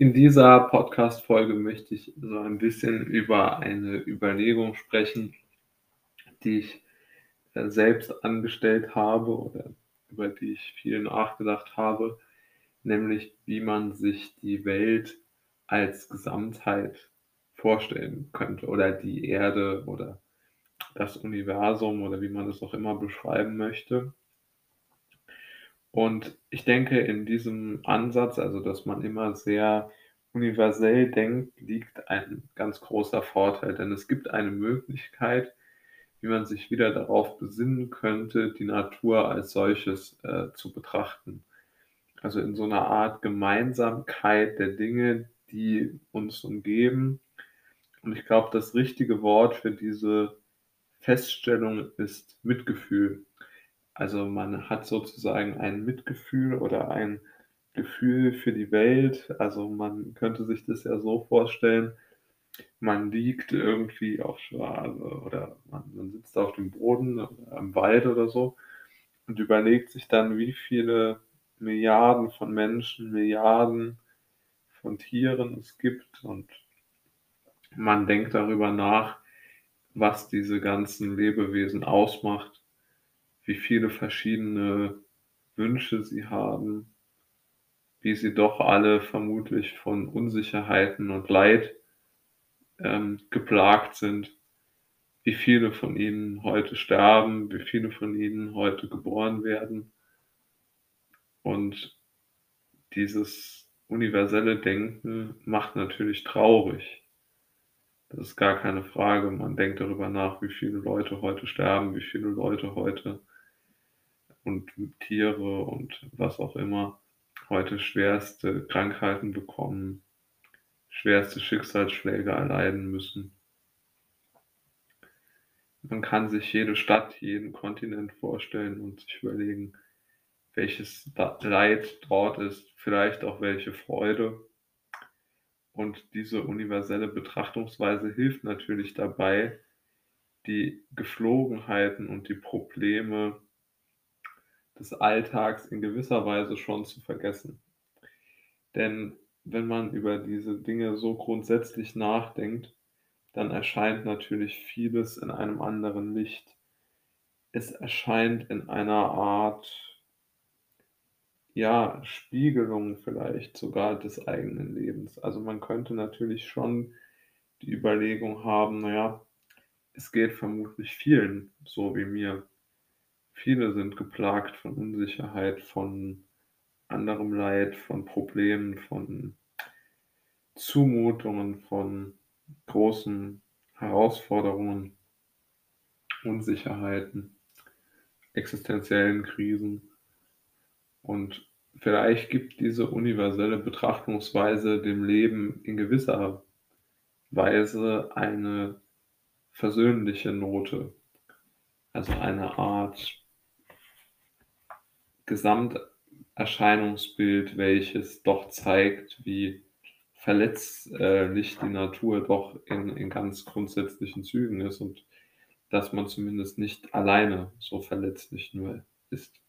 In dieser Podcast-Folge möchte ich so ein bisschen über eine Überlegung sprechen, die ich selbst angestellt habe oder über die ich viel nachgedacht habe, nämlich wie man sich die Welt als Gesamtheit vorstellen könnte oder die Erde oder das Universum oder wie man es auch immer beschreiben möchte. Und ich denke, in diesem Ansatz, also dass man immer sehr universell denkt, liegt ein ganz großer Vorteil. Denn es gibt eine Möglichkeit, wie man sich wieder darauf besinnen könnte, die Natur als solches zu betrachten. Also in so einer Art Gemeinsamkeit der Dinge, die uns umgeben. Und ich glaube, das richtige Wort für diese Feststellung ist Mitgefühl. Also man hat sozusagen ein Mitgefühl oder ein Gefühl für die Welt. Also man könnte sich das ja so vorstellen, man liegt irgendwie auf Schwabe oder man sitzt auf dem Boden oder im Wald oder so und überlegt sich dann, wie viele Milliarden von Menschen, Milliarden von Tieren es gibt. Und man denkt darüber nach, was diese ganzen Lebewesen ausmacht, wie viele verschiedene Wünsche sie haben, wie sie doch alle vermutlich von Unsicherheiten und Leid geplagt sind, wie viele von ihnen heute sterben, wie viele von ihnen heute geboren werden. Und dieses universelle Denken macht natürlich traurig. Das ist gar keine Frage. Man denkt darüber nach, wie viele Leute heute sterben, wie viele Leute heute und Tiere und was auch immer heute schwerste Krankheiten bekommen, schwerste Schicksalsschläge erleiden müssen. Man kann sich jede Stadt, jeden Kontinent vorstellen und sich überlegen, welches Leid dort ist, vielleicht auch welche Freude. Und diese universelle Betrachtungsweise hilft natürlich dabei, die Geflogenheiten und die Probleme des Alltags in gewisser Weise schon zu vergessen. Denn wenn man über diese Dinge so grundsätzlich nachdenkt, dann erscheint natürlich vieles in einem anderen Licht. Es erscheint in einer Art, ja, Spiegelung vielleicht sogar des eigenen Lebens. Also man könnte natürlich schon die Überlegung haben, naja, es geht vermutlich vielen so wie mir. Viele sind geplagt von Unsicherheit, von anderem Leid, von Problemen, von Zumutungen, von großen Herausforderungen, Unsicherheiten, existenziellen Krisen. Und vielleicht gibt diese universelle Betrachtungsweise dem Leben in gewisser Weise eine versöhnliche Note, also eine Art Gesamterscheinungsbild, welches doch zeigt, wie verletzlich die Natur doch in ganz grundsätzlichen Zügen ist und dass man zumindest nicht alleine so verletzlich nur ist.